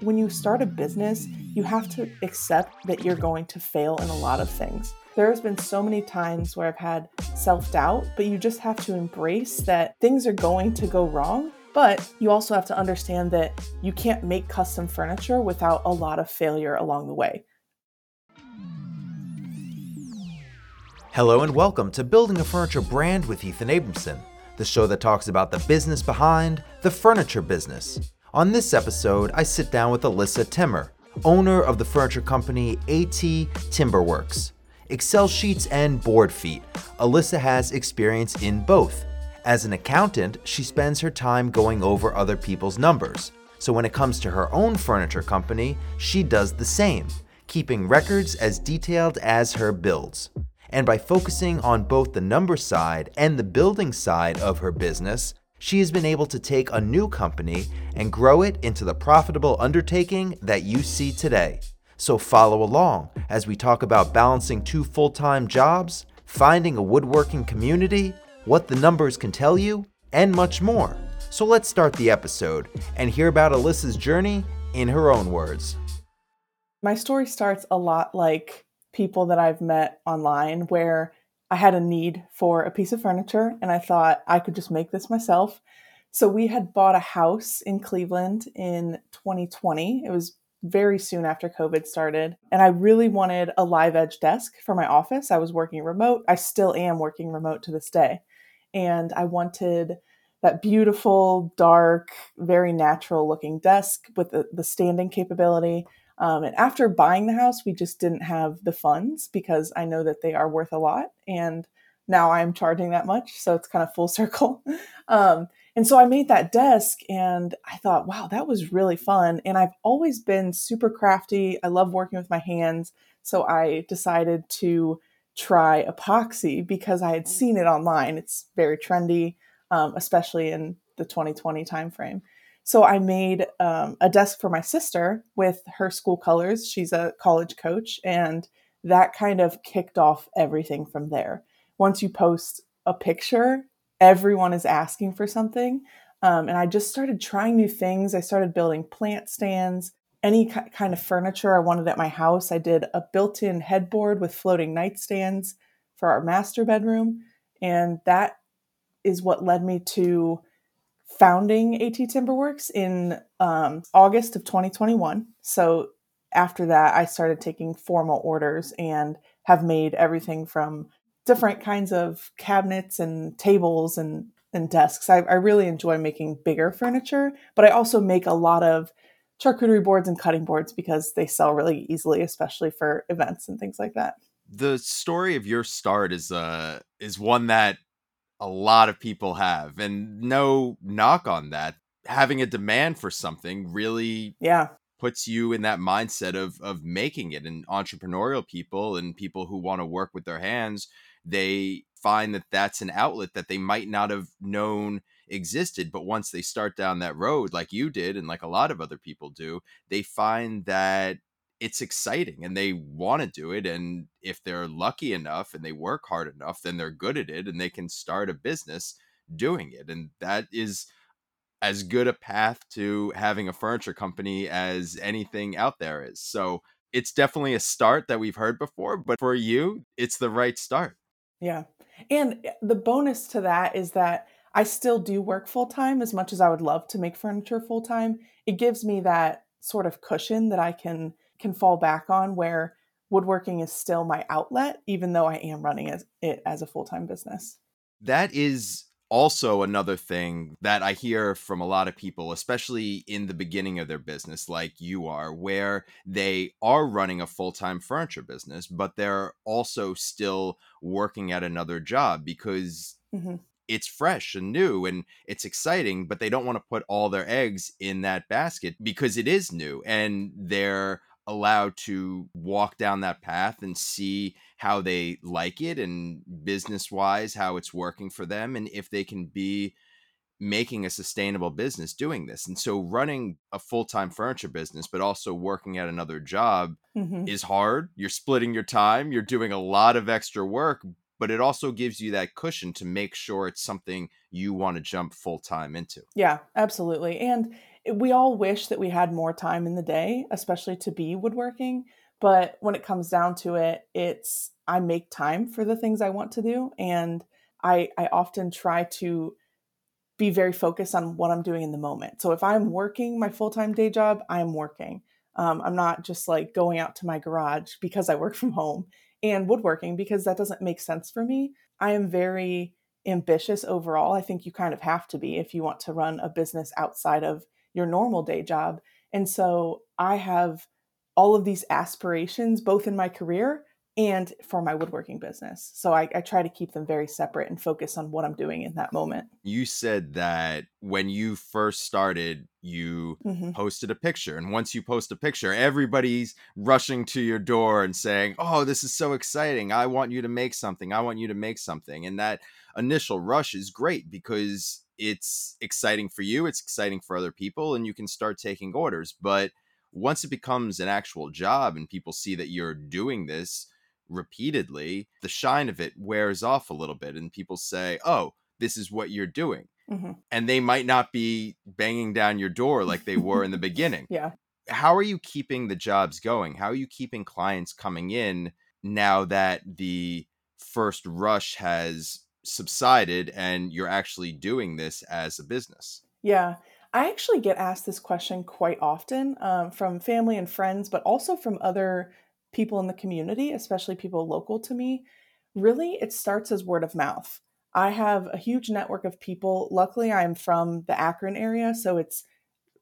When you start a business, you have to accept that you're going to fail in a lot of things. There has been so many times where I've had self-doubt, but you just have to embrace that things are going to go wrong. But you also have to understand that you can't make custom furniture without a lot of failure along the way. Hello and welcome to Building a Furniture Brand with Ethan Abramson, the show that talks about the business behind the furniture business. On this episode, I sit down with Alyssa Timmer, owner of the furniture company AT Timberworks. Excel sheets and board feet. Alyssa has experience in both. As an accountant, she spends her time going over other people's numbers. So when it comes to her own furniture company, she does the same, keeping records as detailed as her builds. And by focusing on both the number side and the building side of her business, she has been able to take a new company and grow it into the profitable undertaking that you see today. So follow along as we talk about balancing two full-time jobs, finding a woodworking community, what the numbers can tell you, and much more. So let's start the episode and hear about Alyssa's journey in her own words. My story starts a lot like people that I've met online where I had a need for a piece of furniture and I thought I could just make this myself. So we had bought a house in Cleveland in 2020. It was very soon after COVID started. And I really wanted a live edge desk for my office. I was working remote. I still am working remote to this day. And I wanted that beautiful, dark, very natural looking desk with the standing capability. And after buying the house, we just didn't have the funds because I know that they are worth a lot. And now I'm charging that much. So it's kind of full circle. And so I made that desk and I thought, wow, that was really fun. And I've always been super crafty. I love working with my hands. So I decided to try epoxy because I had seen it online. It's very trendy, especially in the 2020 timeframe. So I made a desk for my sister with her school colors. She's a college coach, and that kind of kicked off everything from there. Once you post a picture, everyone is asking for something. And I just started trying new things. I started building plant stands, any kind of furniture I wanted at my house. I did a built-in headboard with floating nightstands for our master bedroom. And that is what led me to founding AT Timberworks in August of 2021. So after that, I started taking formal orders and have made everything from different kinds of cabinets and tables and desks. I really enjoy making bigger furniture, but I also make a lot of charcuterie boards and cutting boards because they sell really easily, especially for events and things like that. The story of your start is one that a lot of people have, and no knock on that. Having a demand for something really puts you in that mindset of making it. And entrepreneurial people and people who want to work with their hands, they find that that's an outlet that they might not have known existed. But once they start down that road, like you did, and like a lot of other people do, they find that it's exciting and they want to do it. And if they're lucky enough and they work hard enough, then they're good at it and they can start a business doing it. And that is as good a path to having a furniture company as anything out there is. So it's definitely a start that we've heard before, but for you, it's the right start. Yeah. And the bonus to that is that I still do work full time as much as I would love to make furniture full time. It gives me that sort of cushion that I can fall back on where woodworking is still my outlet, even though I am running it as a full-time business. That is also another thing that I hear from a lot of people, especially in the beginning of their business, like you are, where they are running a full-time furniture business, but they're also still working at another job because it's fresh and new and it's exciting, but they don't want to put all their eggs in that basket because it is new and they're allowed to walk down that path and see how they like it and business-wise, how it's working for them and if they can be making a sustainable business doing this. And so running a full-time furniture business, but also working at another job is hard. You're splitting your time. You're doing a lot of extra work, but it also gives you that cushion to make sure it's something you want to jump full-time into. Yeah, absolutely. And we all wish that we had more time in the day, especially to be woodworking. But when it comes down to it, it's, I make time for the things I want to do. And I often try to be very focused on what I'm doing in the moment. So if I'm working my full-time day job, I'm working. I'm not just like going out to my garage because I work from home and woodworking because that doesn't make sense for me. I am very ambitious overall. I think you kind of have to be if you want to run a business outside of your normal day job. And so I have all of these aspirations, both in my career and for my woodworking business. So I try to keep them very separate and focus on what I'm doing in that moment. You said that when you first started, you posted a picture. And once you post a picture, everybody's rushing to your door and saying, oh, this is so exciting. I want you to make something. I want you to make something. And that initial rush is great because it's exciting for you. It's exciting for other people. And you can start taking orders. But once it becomes an actual job and people see that you're doing this repeatedly, the shine of it wears off a little bit and people say, oh, this is what you're doing. And they might not be banging down your door like they were in the beginning. Yeah. How are you keeping the jobs going? How are you keeping clients coming in now that the first rush has subsided and you're actually doing this as a business? Yeah. I actually get asked this question quite often from family and friends, but also from other people in the community, especially people local to me. Really, it starts as word of mouth. I have a huge network of people. Luckily, I'm from the Akron area, so it's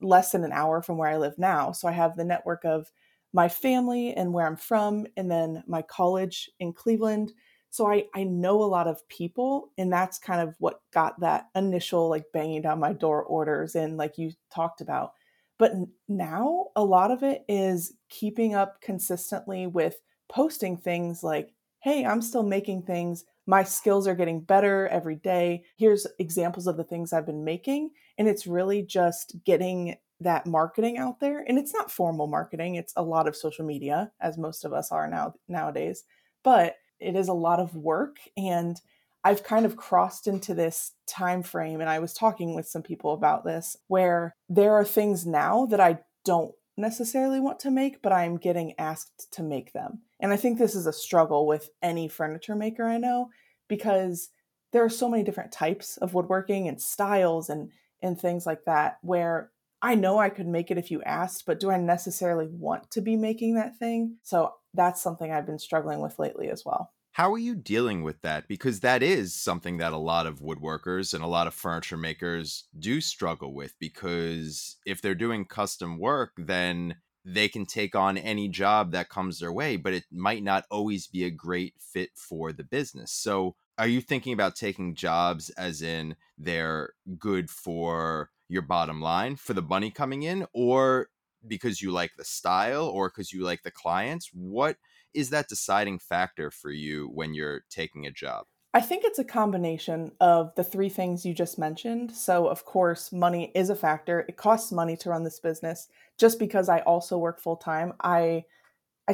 less than an hour from where I live now. So I have the network of my family and where I'm from, and then my college in Cleveland. So I know a lot of people, and that's kind of what got that initial like banging down my door orders and like you talked about. But now a lot of it is keeping up consistently with posting things like, hey, I'm still making things. My skills are getting better every day. Here's examples of the things I've been making. And it's really just getting that marketing out there. And it's not formal marketing. It's a lot of social media, as most of us are nowadays. But it is a lot of work. And I've kind of crossed into this time frame, and I was talking with some people about this, where there are things now that I don't necessarily want to make, but I'm getting asked to make them. And I think this is a struggle with any furniture maker I know, because there are so many different types of woodworking and styles and things like that, where I know I could make it if you asked, but do I necessarily want to be making that thing? So that's something I've been struggling with lately as well. How are you dealing with that? Because that is something that a lot of woodworkers and a lot of furniture makers do struggle with, because if they're doing custom work, then they can take on any job that comes their way, but it might not always be a great fit for the business. So are you thinking about taking jobs as in they're good for your bottom line, for the money coming in, or because you like the style, or because you like the clients? What is that deciding factor for you when you're taking a job? I think it's a combination of the three things you just mentioned. So of course, money is a factor. It costs money to run this business. Just because I also work full time, I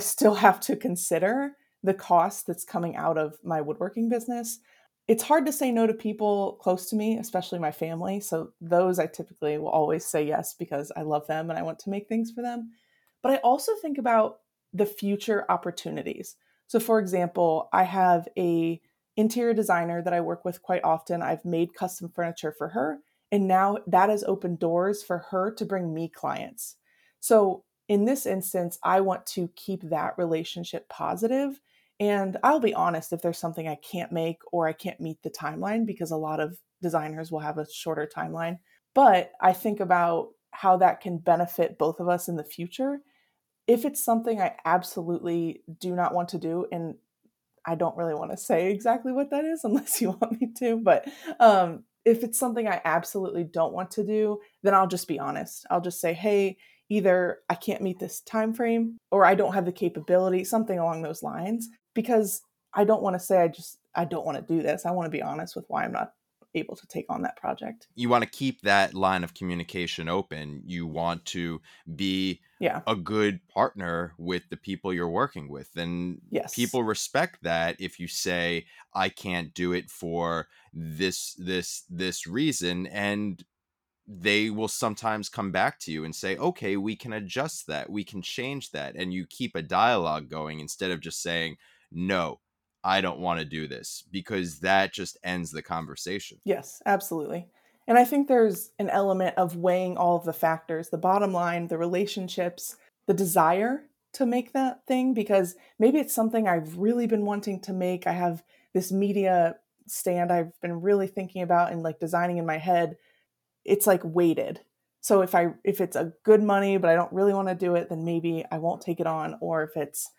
still have to consider the cost that's coming out of my woodworking business. It's hard to say no to people close to me, especially my family. So those I typically will always say yes, because I love them and I want to make things for them. But I also think about the future opportunities. So for example, I have a interior designer that I work with quite often. I've made custom furniture for her, and now that has opened doors for her to bring me clients. So in this instance, I want to keep that relationship positive. And I'll be honest, if there's something I can't make or I can't meet the timeline, because a lot of designers will have a shorter timeline, but I think about how that can benefit both of us in the future. If it's something I absolutely do not want to do, and I don't really want to say exactly what that is unless you want me to, but if it's something I absolutely don't want to do, then I'll just be honest. I'll just say, hey, either I can't meet this time frame, or I don't have the capability, something along those lines, because I don't want to say I don't want to do this. I want to be honest with why I'm not able to take on that project. You want to keep that line of communication open. You want to be a good partner with the people you're working with. And people respect that if you say, I can't do it for this reason. And they will sometimes come back to you and say, okay, we can adjust that, we can change that. And you keep a dialogue going instead of just saying, no, I don't want to do this, because that just ends the conversation. Yes, absolutely. And I think there's an element of weighing all of the factors, the bottom line, the relationships, the desire to make that thing, because maybe it's something I've really been wanting to make. I have this media stand I've been really thinking about and like designing in my head. It's like weighted. So if it's a good money, but I don't really want to do it, then maybe I won't take it on. Or if it's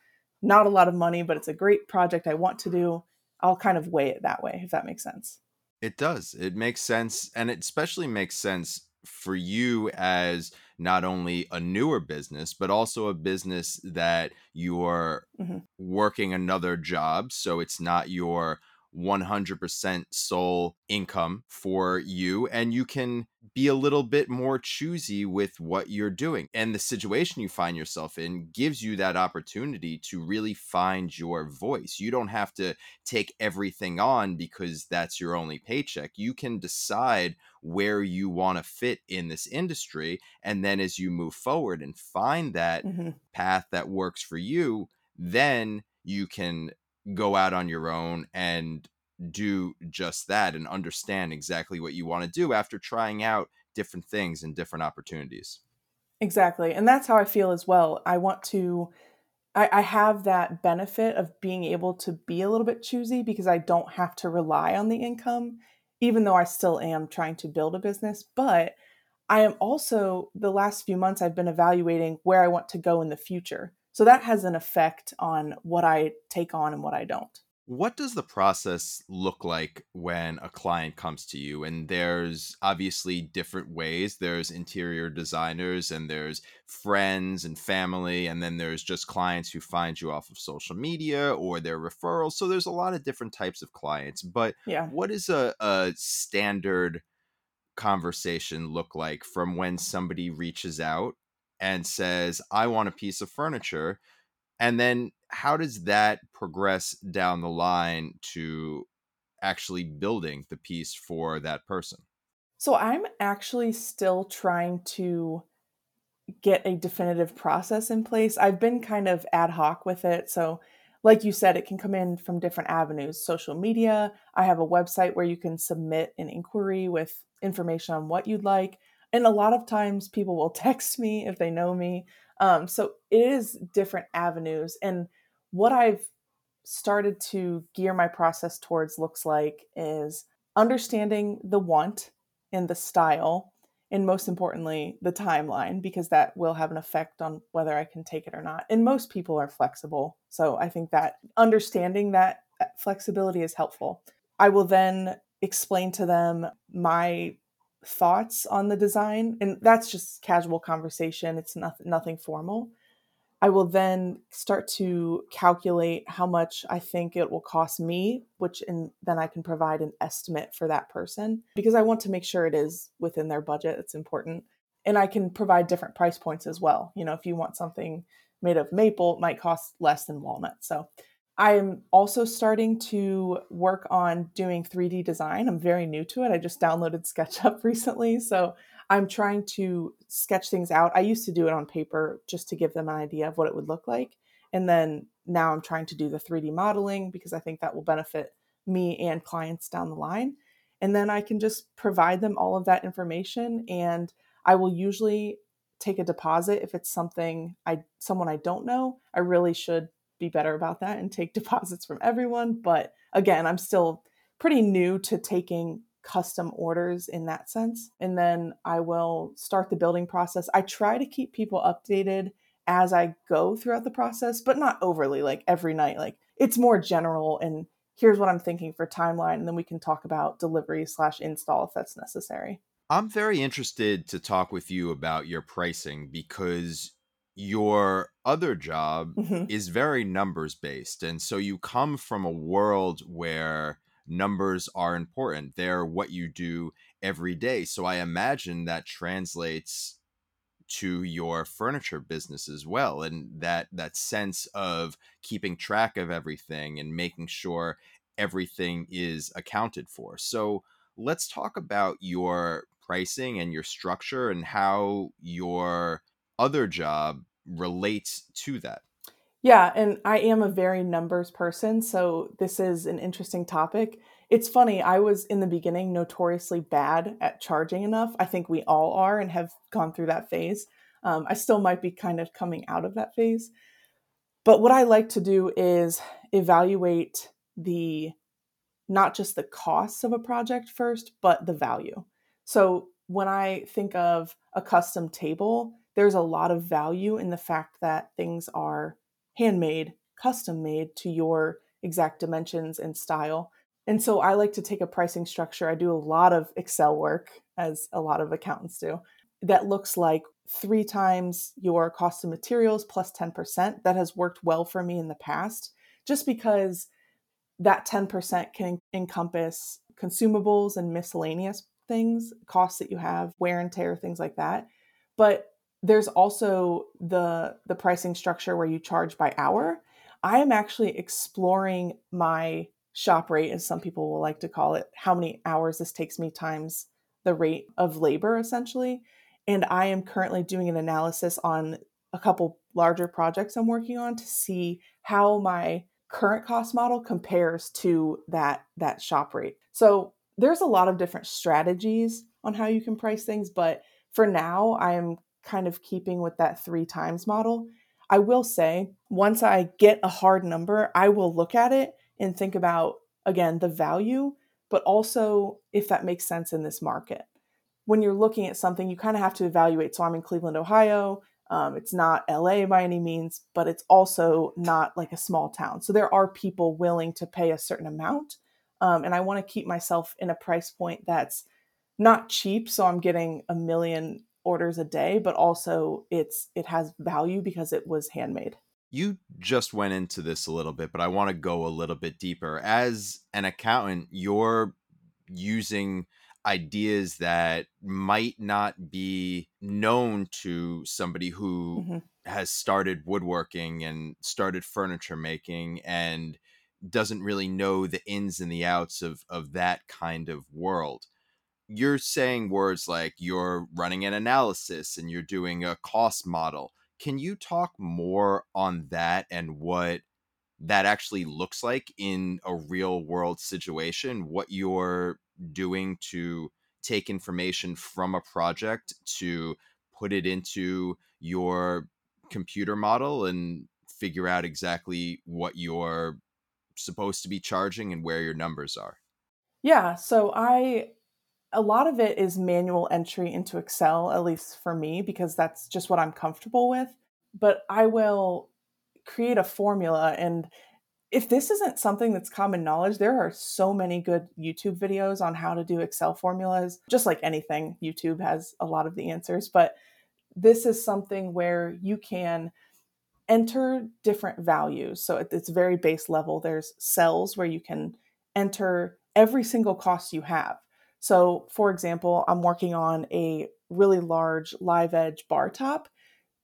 not a lot of money, but it's a great project I want to do, I'll kind of weigh it that way, if that makes sense. It does. It makes sense. And it especially makes sense for you as not only a newer business, but also a business that you're working another job. So it's not your 100% sole income for you. And you can be a little bit more choosy with what you're doing. And the situation you find yourself in gives you that opportunity to really find your voice. You don't have to take everything on because that's your only paycheck. You can decide where you want to fit in this industry. And then as you move forward and find that path that works for you, then you can go out on your own and do just that and understand exactly what you want to do after trying out different things and different opportunities. Exactly. And that's how I feel as well. I want to, I have that benefit of being able to be a little bit choosy because I don't have to rely on the income, even though I still am trying to build a business. But I am also, the last few months, I've been evaluating where I want to go in the future. So that has an effect on what I take on and what I don't. What does the process look like when a client comes to you? And there's obviously different ways. There's interior designers and there's friends and family. And then there's just clients who find you off of social media or their referrals. So there's a lot of different types of clients. But what is a standard conversation look like from when somebody reaches out and says, I want a piece of furniture? And then how does that progress down the line to actually building the piece for that person? So I'm actually still trying to get a definitive process in place. I've been kind of ad hoc with it. So like you said, it can come in from different avenues, social media. I have a website where you can submit an inquiry with information on what you'd like. And a lot of times people will text me if they know me. So it is different avenues. And what I've started to gear my process towards looks like is understanding the want and the style, and most importantly, the timeline, because that will have an effect on whether I can take it or not. And most people are flexible. So I think that understanding that flexibility is helpful. I will then explain to them my thoughts on the design, and that's just casual conversation. It's nothing formal. I will then start to calculate how much I think it will cost me, and then I can provide an estimate for that person because I want to make sure it is within their budget. It's important. And I can provide different price points as well. You know, if you want something made of maple, it might cost less than walnut. So I'm also starting to work on doing 3D design. I'm very new to it. I just downloaded SketchUp recently. So I'm trying to sketch things out. I used to do it on paper just to give them an idea of what it would look like. And then now I'm trying to do the 3D modeling because I think that will benefit me and clients down the line. And then I can just provide them all of that information. And I will usually take a deposit if it's someone I don't know. I really should be better about that and take deposits from everyone. But again, I'm still pretty new to taking custom orders in that sense. And then I will start the building process. I try to keep people updated as I go throughout the process, but not overly, like every night. Like it's more general and here's what I'm thinking for timeline. And then we can talk about delivery/install if that's necessary. I'm very interested to talk with you about your pricing because your other job is very numbers based. And so you come from a world where numbers are important. They're what you do every day. So I imagine that translates to your furniture business as well. And that sense of keeping track of everything and making sure everything is accounted for. So let's talk about your pricing and your structure and how your other job relates to that. Yeah, and I am a very numbers person, so this is an interesting topic. It's funny, I was in the beginning notoriously bad at charging enough. I think we all are and have gone through that phase. I still might be kind of coming out of that phase. But what I like to do is evaluate the not just the costs of a project first, but the value. So when I think of a custom table, there's a lot of value in the fact that things are handmade, custom made to your exact dimensions and style. And so I like to take a pricing structure. I do a lot of Excel work, as a lot of accountants do, that looks like 3 times your cost of materials plus 10%. That has worked well for me in the past, just because that 10% can encompass consumables and miscellaneous things, costs that you have, wear and tear, things like that. But there's also the pricing structure where you charge by hour. I am actually exploring my shop rate, as some people will like to call it, how many hours this takes me times the rate of labor, essentially. And I am currently doing an analysis on a couple larger projects I'm working on to see how my current cost model compares to that shop rate. So there's a lot of different strategies on how you can price things, but for now, I am kind of keeping with that 3 times model. I will say, once I get a hard number, I will look at it and think about, again, the value, but also if that makes sense in this market. When you're looking at something, you kind of have to evaluate. So I'm in Cleveland, Ohio. It's not LA by any means, but it's also not like a small town. So there are people willing to pay a certain amount. And I want to keep myself in a price point that's not cheap. So I'm getting 1 million orders a day, but also it has value because it was handmade. You just went into this a little bit, but I want to go a little bit deeper. As an accountant, you're using ideas that might not be known to somebody who mm-hmm. has started woodworking and started furniture making and doesn't really know the ins and the outs of that kind of world. You're saying words like you're running an analysis and you're doing a cost model. Can you talk more on that and what that actually looks like in a real world situation, what you're doing to take information from a project to put it into your computer model and figure out exactly what you're supposed to be charging and where your numbers are? Yeah, so a lot of it is manual entry into Excel, at least for me, because that's just what I'm comfortable with. But I will create a formula, and if this isn't something that's common knowledge, there are so many good YouTube videos on how to do Excel formulas. Just like anything, YouTube has a lot of the answers, but this is something where you can enter different values. So at its very base level, there's cells where you can enter every single cost you have. So for example, I'm working on a really large live edge bar top.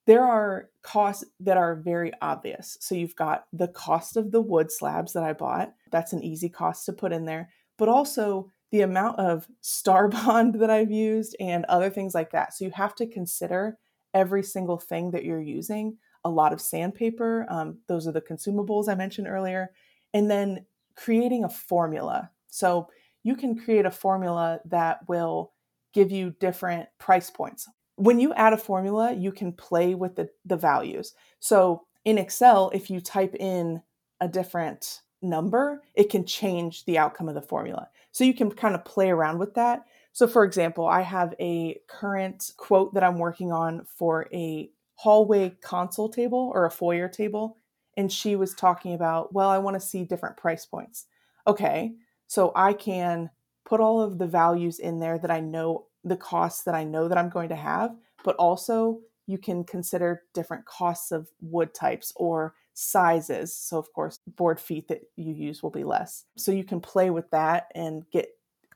There are costs that are very obvious. So you've got the cost of the wood slabs that I bought. That's an easy cost to put in there, but also the amount of star bond that I've used and other things like that. So you have to consider every single thing that you're using. A lot of sandpaper. Those are the consumables I mentioned earlier. And then creating a formula. So you can create a formula that will give you different price points. When you add a formula, you can play with the values. So in Excel, if you type in a different number, it can change the outcome of the formula. So you can kind of play around with that. So for example, I have a current quote that I'm working on for a hallway console table or a foyer table. And she was talking about, well, I want to see different price points. Okay, so I can put all of the values in there that I know the costs that I know that I'm going to have, but also you can consider different costs of wood types or sizes. So of course, board feet that you use will be less. So you can play with that and get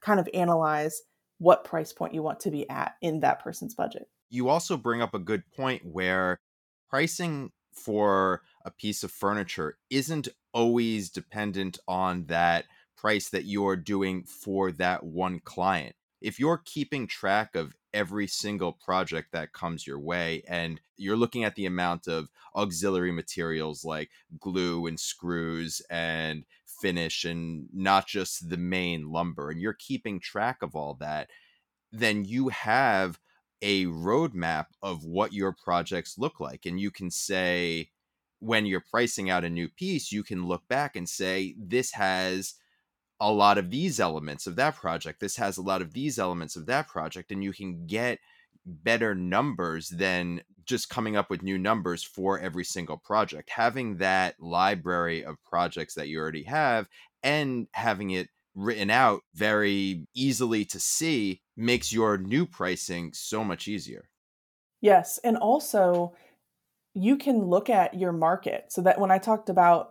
kind of analyze what price point you want to be at in that person's budget. You also bring up a good point where pricing for a piece of furniture isn't always dependent on that price that you're doing for that one client. if you're keeping track of every single project that comes your way, and you're looking at the amount of auxiliary materials like glue and screws and finish, and not just the main lumber, and you're keeping track of all that, then you have a roadmap of what your projects look like. And you can say, when you're pricing out a new piece, you can look back and say, this has a lot of these elements of that project. This has a lot of these elements of that project. And you can get better numbers than just coming up with new numbers for every single project. Having that library of projects that you already have and having it written out very easily to see makes your new pricing so much easier. Yes. And also, you can look at your market. So that when I talked about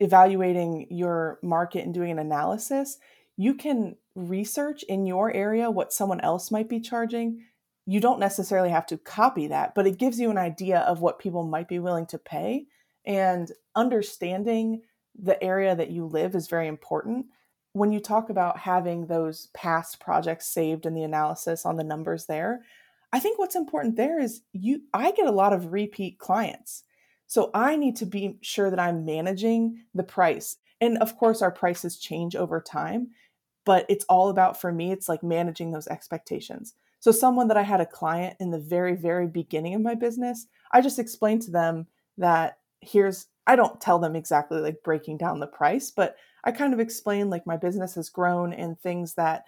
evaluating your market and doing an analysis, you can research in your area what someone else might be charging. You don't necessarily have to copy that, but it gives you an idea of what people might be willing to pay. And understanding the area that you live is very important. When you talk about having those past projects saved and the analysis on the numbers there, I think what's important there is I get a lot of repeat clients. So I need to be sure that I'm managing the price. And of course, our prices change over time, but it's all about, for me, it's like managing those expectations. So someone that I had a client in the very, very beginning of my business, I just explained to them that I don't tell them exactly like breaking down the price, but I kind of explain like my business has grown and things that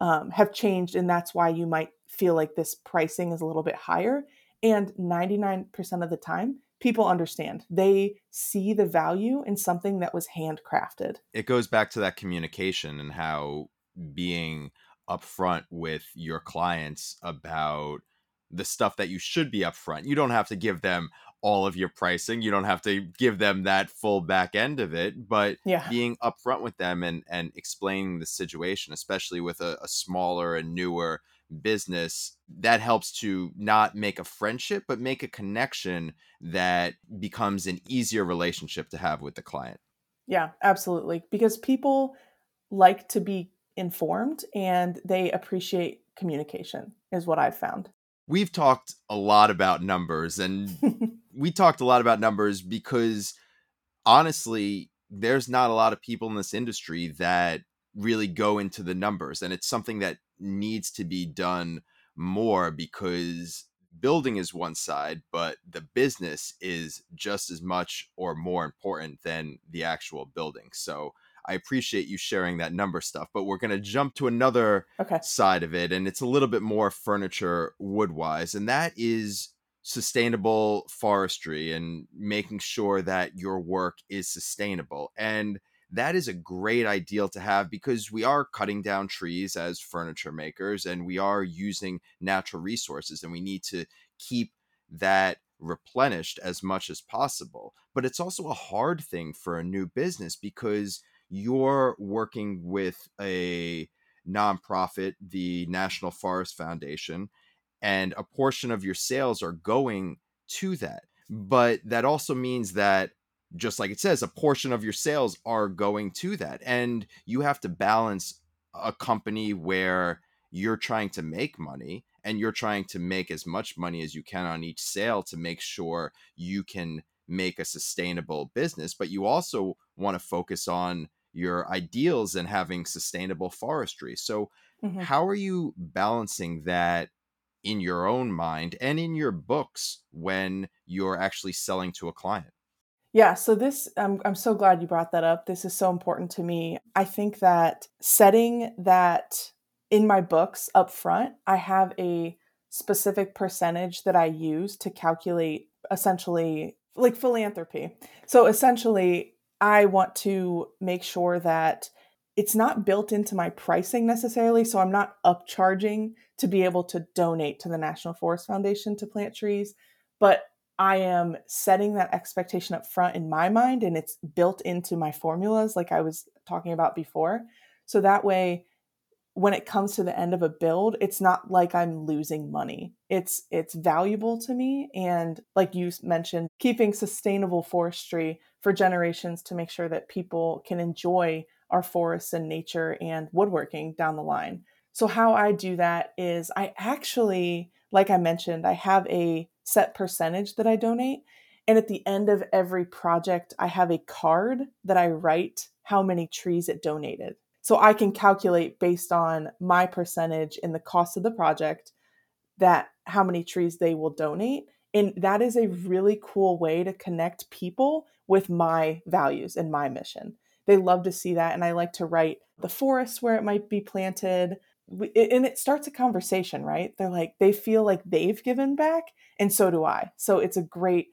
have changed. And that's why you might feel like this pricing is a little bit higher. And 99% of the time, people understand. They see the value in something that was handcrafted. It goes back to that communication and how being upfront with your clients about the stuff that you should be upfront. You don't have to give them all of your pricing. You don't have to give them that full back end of it, but being upfront with them and explaining the situation, especially with a smaller and newer business, that helps to not make a friendship, but make a connection that becomes an easier relationship to have with the client. Yeah, absolutely. Because people like to be informed and they appreciate communication is what I've found. We've talked a lot about numbers, and we talked a lot about numbers because honestly, there's not a lot of people in this industry that really go into the numbers. And it's something that needs to be done more, because building is one side, but the business is just as much or more important than the actual building. So I appreciate you sharing that number stuff, but we're going to jump to another side of it. And it's a little bit more furniture wood-wise, and that is sustainable forestry and making sure that your work is sustainable. And that is a great ideal to have, because we are cutting down trees as furniture makers and we are using natural resources, and we need to keep that replenished as much as possible. But it's also a hard thing for a new business, because you're working with a nonprofit, the National Forest Foundation, and a portion of your sales are going to that. But that also means that, just like it says, a portion of your sales are going to that. And you have to balance a company where you're trying to make money and you're trying to make as much money as you can on each sale to make sure you can make a sustainable business. But you also want to focus on your ideals and having sustainable forestry. So how are you balancing that in your own mind and in your books when you're actually selling to a client? Yeah. So this, I'm so glad you brought that up. This is so important to me. I think that setting that in my books up front, I have a specific percentage that I use to calculate essentially like philanthropy. So essentially, I want to make sure that it's not built into my pricing necessarily. So I'm not upcharging to be able to donate to the National Forest Foundation to plant trees, but I am setting that expectation up front in my mind, and it's built into my formulas like I was talking about before. So that way, when it comes to the end of a build, it's not like I'm losing money. It's valuable to me. And like you mentioned, keeping sustainable forestry for generations to make sure that people can enjoy our forests and nature and woodworking down the line. So how I do that is I actually, like I mentioned, I have a set percentage that I donate. And at the end of every project, I have a card that I write how many trees it donated. So I can calculate based on my percentage and the cost of the project that how many trees they will donate. And that is a really cool way to connect people with my values and my mission. They love to see that. And I like to write the forests where it might be planted. And it starts a conversation, right? They're like, they feel like they've given back. And so do I. So it's a great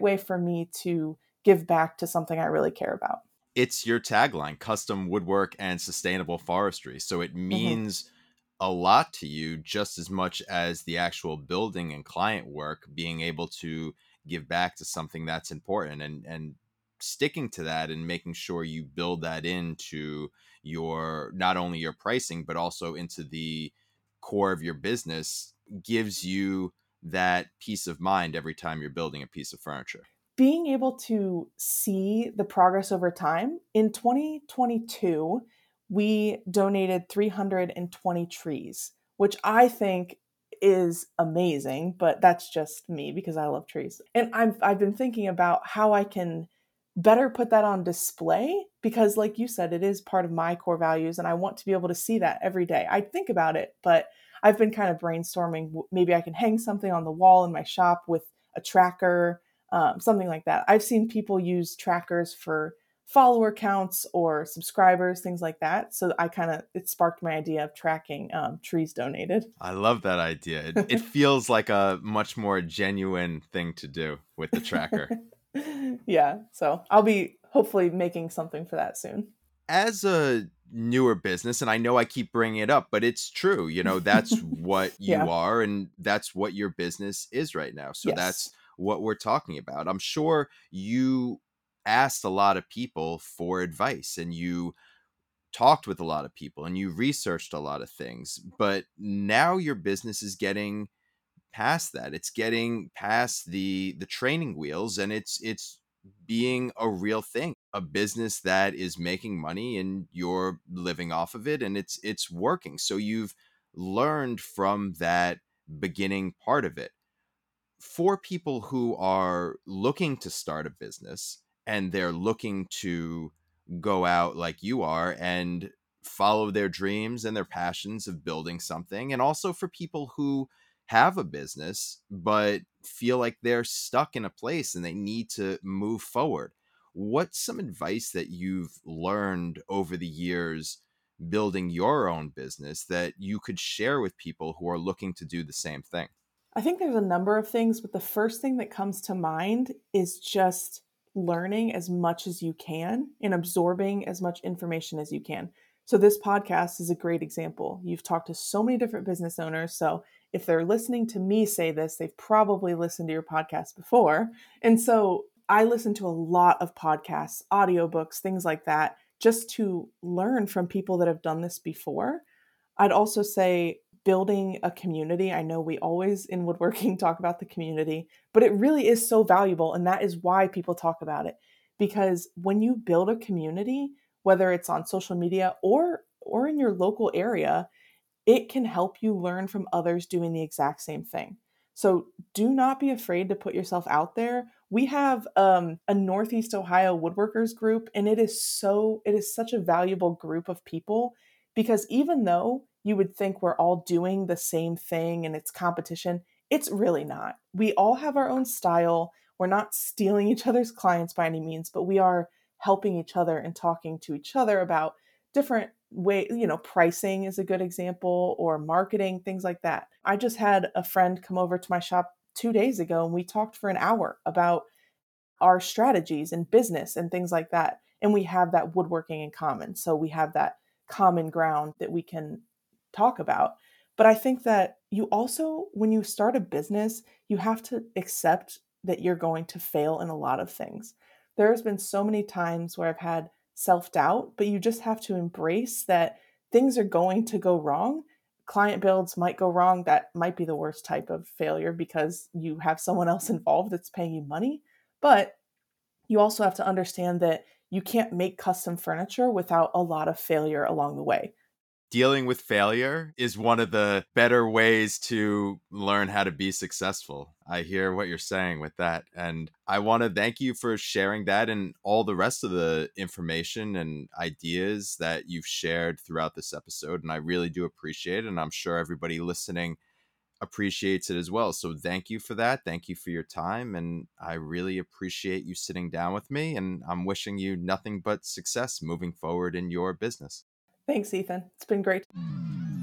way for me to give back to something I really care about. It's your tagline, custom woodwork and sustainable forestry. So it means a lot to you just as much as the actual building and client work, being able to give back to something that's important and sticking to that and making sure you build that into your, not only your pricing, but also into the core of your business gives you that peace of mind every time you're building a piece of furniture. Being able to see the progress over time, in 2022, we donated 320 trees, which I think is amazing, but that's just me because I love trees. And I've been thinking about how I can better put that on display because, like you said, it is part of my core values and I want to be able to see that every day. I think about it, but I've been kind of brainstorming. Maybe I can hang something on the wall in my shop with a tracker, something like that. I've seen people use trackers for follower counts or subscribers, things like that. So it sparked my idea of tracking trees donated. I love that idea. It feels like a much more genuine thing to do with the tracker. Yeah. So I'll be hopefully making something for that soon. As a newer business, and I know I keep bringing it up, but it's true. You know, that's what you are and that's what your business is right now. So that's what we're talking about. I'm sure you asked a lot of people for advice and you talked with a lot of people and you researched a lot of things, but now your business is getting past that. It's getting past the training wheels and it's being a real thing, a business that is making money and you're living off of it and it's working. So you've learned from that beginning part of it. For people who are looking to start a business, and they're looking to go out like you are and follow their dreams and their passions of building something. And also for people who have a business, but feel like they're stuck in a place and they need to move forward. What's some advice that you've learned over the years building your own business that you could share with people who are looking to do the same thing? I think there's a number of things, but the first thing that comes to mind is just learning as much as you can and absorbing as much information as you can. So this podcast is a great example. You've talked to so many different business owners. So if they're listening to me say this, they've probably listened to your podcast before. And so I listen to a lot of podcasts, audiobooks, things like that, just to learn from people that have done this before. I'd also say building a community. I know we always in woodworking talk about the community, but it really is so valuable. And that is why people talk about it. Because when you build a community, whether it's on social media or in your local area, it can help you learn from others doing the exact same thing. So do not be afraid to put yourself out there. We have a Northeast Ohio woodworkers group, and it is such a valuable group of people because even though you would think we're all doing the same thing and it's competition, it's really not. We all have our own style. We're not stealing each other's clients by any means, but we are helping each other and talking to each other about different ways. You know, pricing is a good example, or marketing, things like that. I just had a friend come over to my shop 2 days ago and we talked for an hour about our strategies and business and things like that. And we have that woodworking in common. So we have that common ground that we can talk about. But I think that you also, when you start a business, you have to accept that you're going to fail in a lot of things. There's been so many times where I've had self-doubt, but you just have to embrace that things are going to go wrong. Client builds might go wrong. That might be the worst type of failure because you have someone else involved that's paying you money. But you also have to understand that you can't make custom furniture without a lot of failure along the way. dealing with failure is one of the better ways to learn how to be successful. I hear what you're saying with that. And I want to thank you for sharing that and all the rest of the information and ideas that you've shared throughout this episode. And I really do appreciate it. And I'm sure everybody listening appreciates it as well. So thank you for that. Thank you for your time. And I really appreciate you sitting down with me. And I'm wishing you nothing but success moving forward in your business. Thanks, Ethan. It's been great.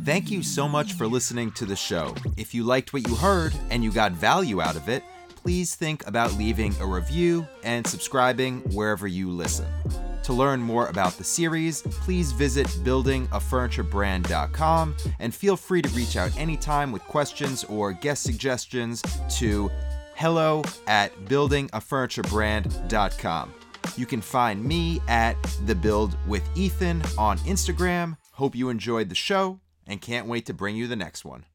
Thank you so much for listening to the show. If you liked what you heard and you got value out of it, please think about leaving a review and subscribing wherever you listen. To learn more about the series, please visit buildingafurniturebrand.com and feel free to reach out anytime with questions or guest suggestions to hello@buildingafurniturebrand.com. You can find me at The Build with Ethan on Instagram. Hope you enjoyed the show and can't wait to bring you the next one.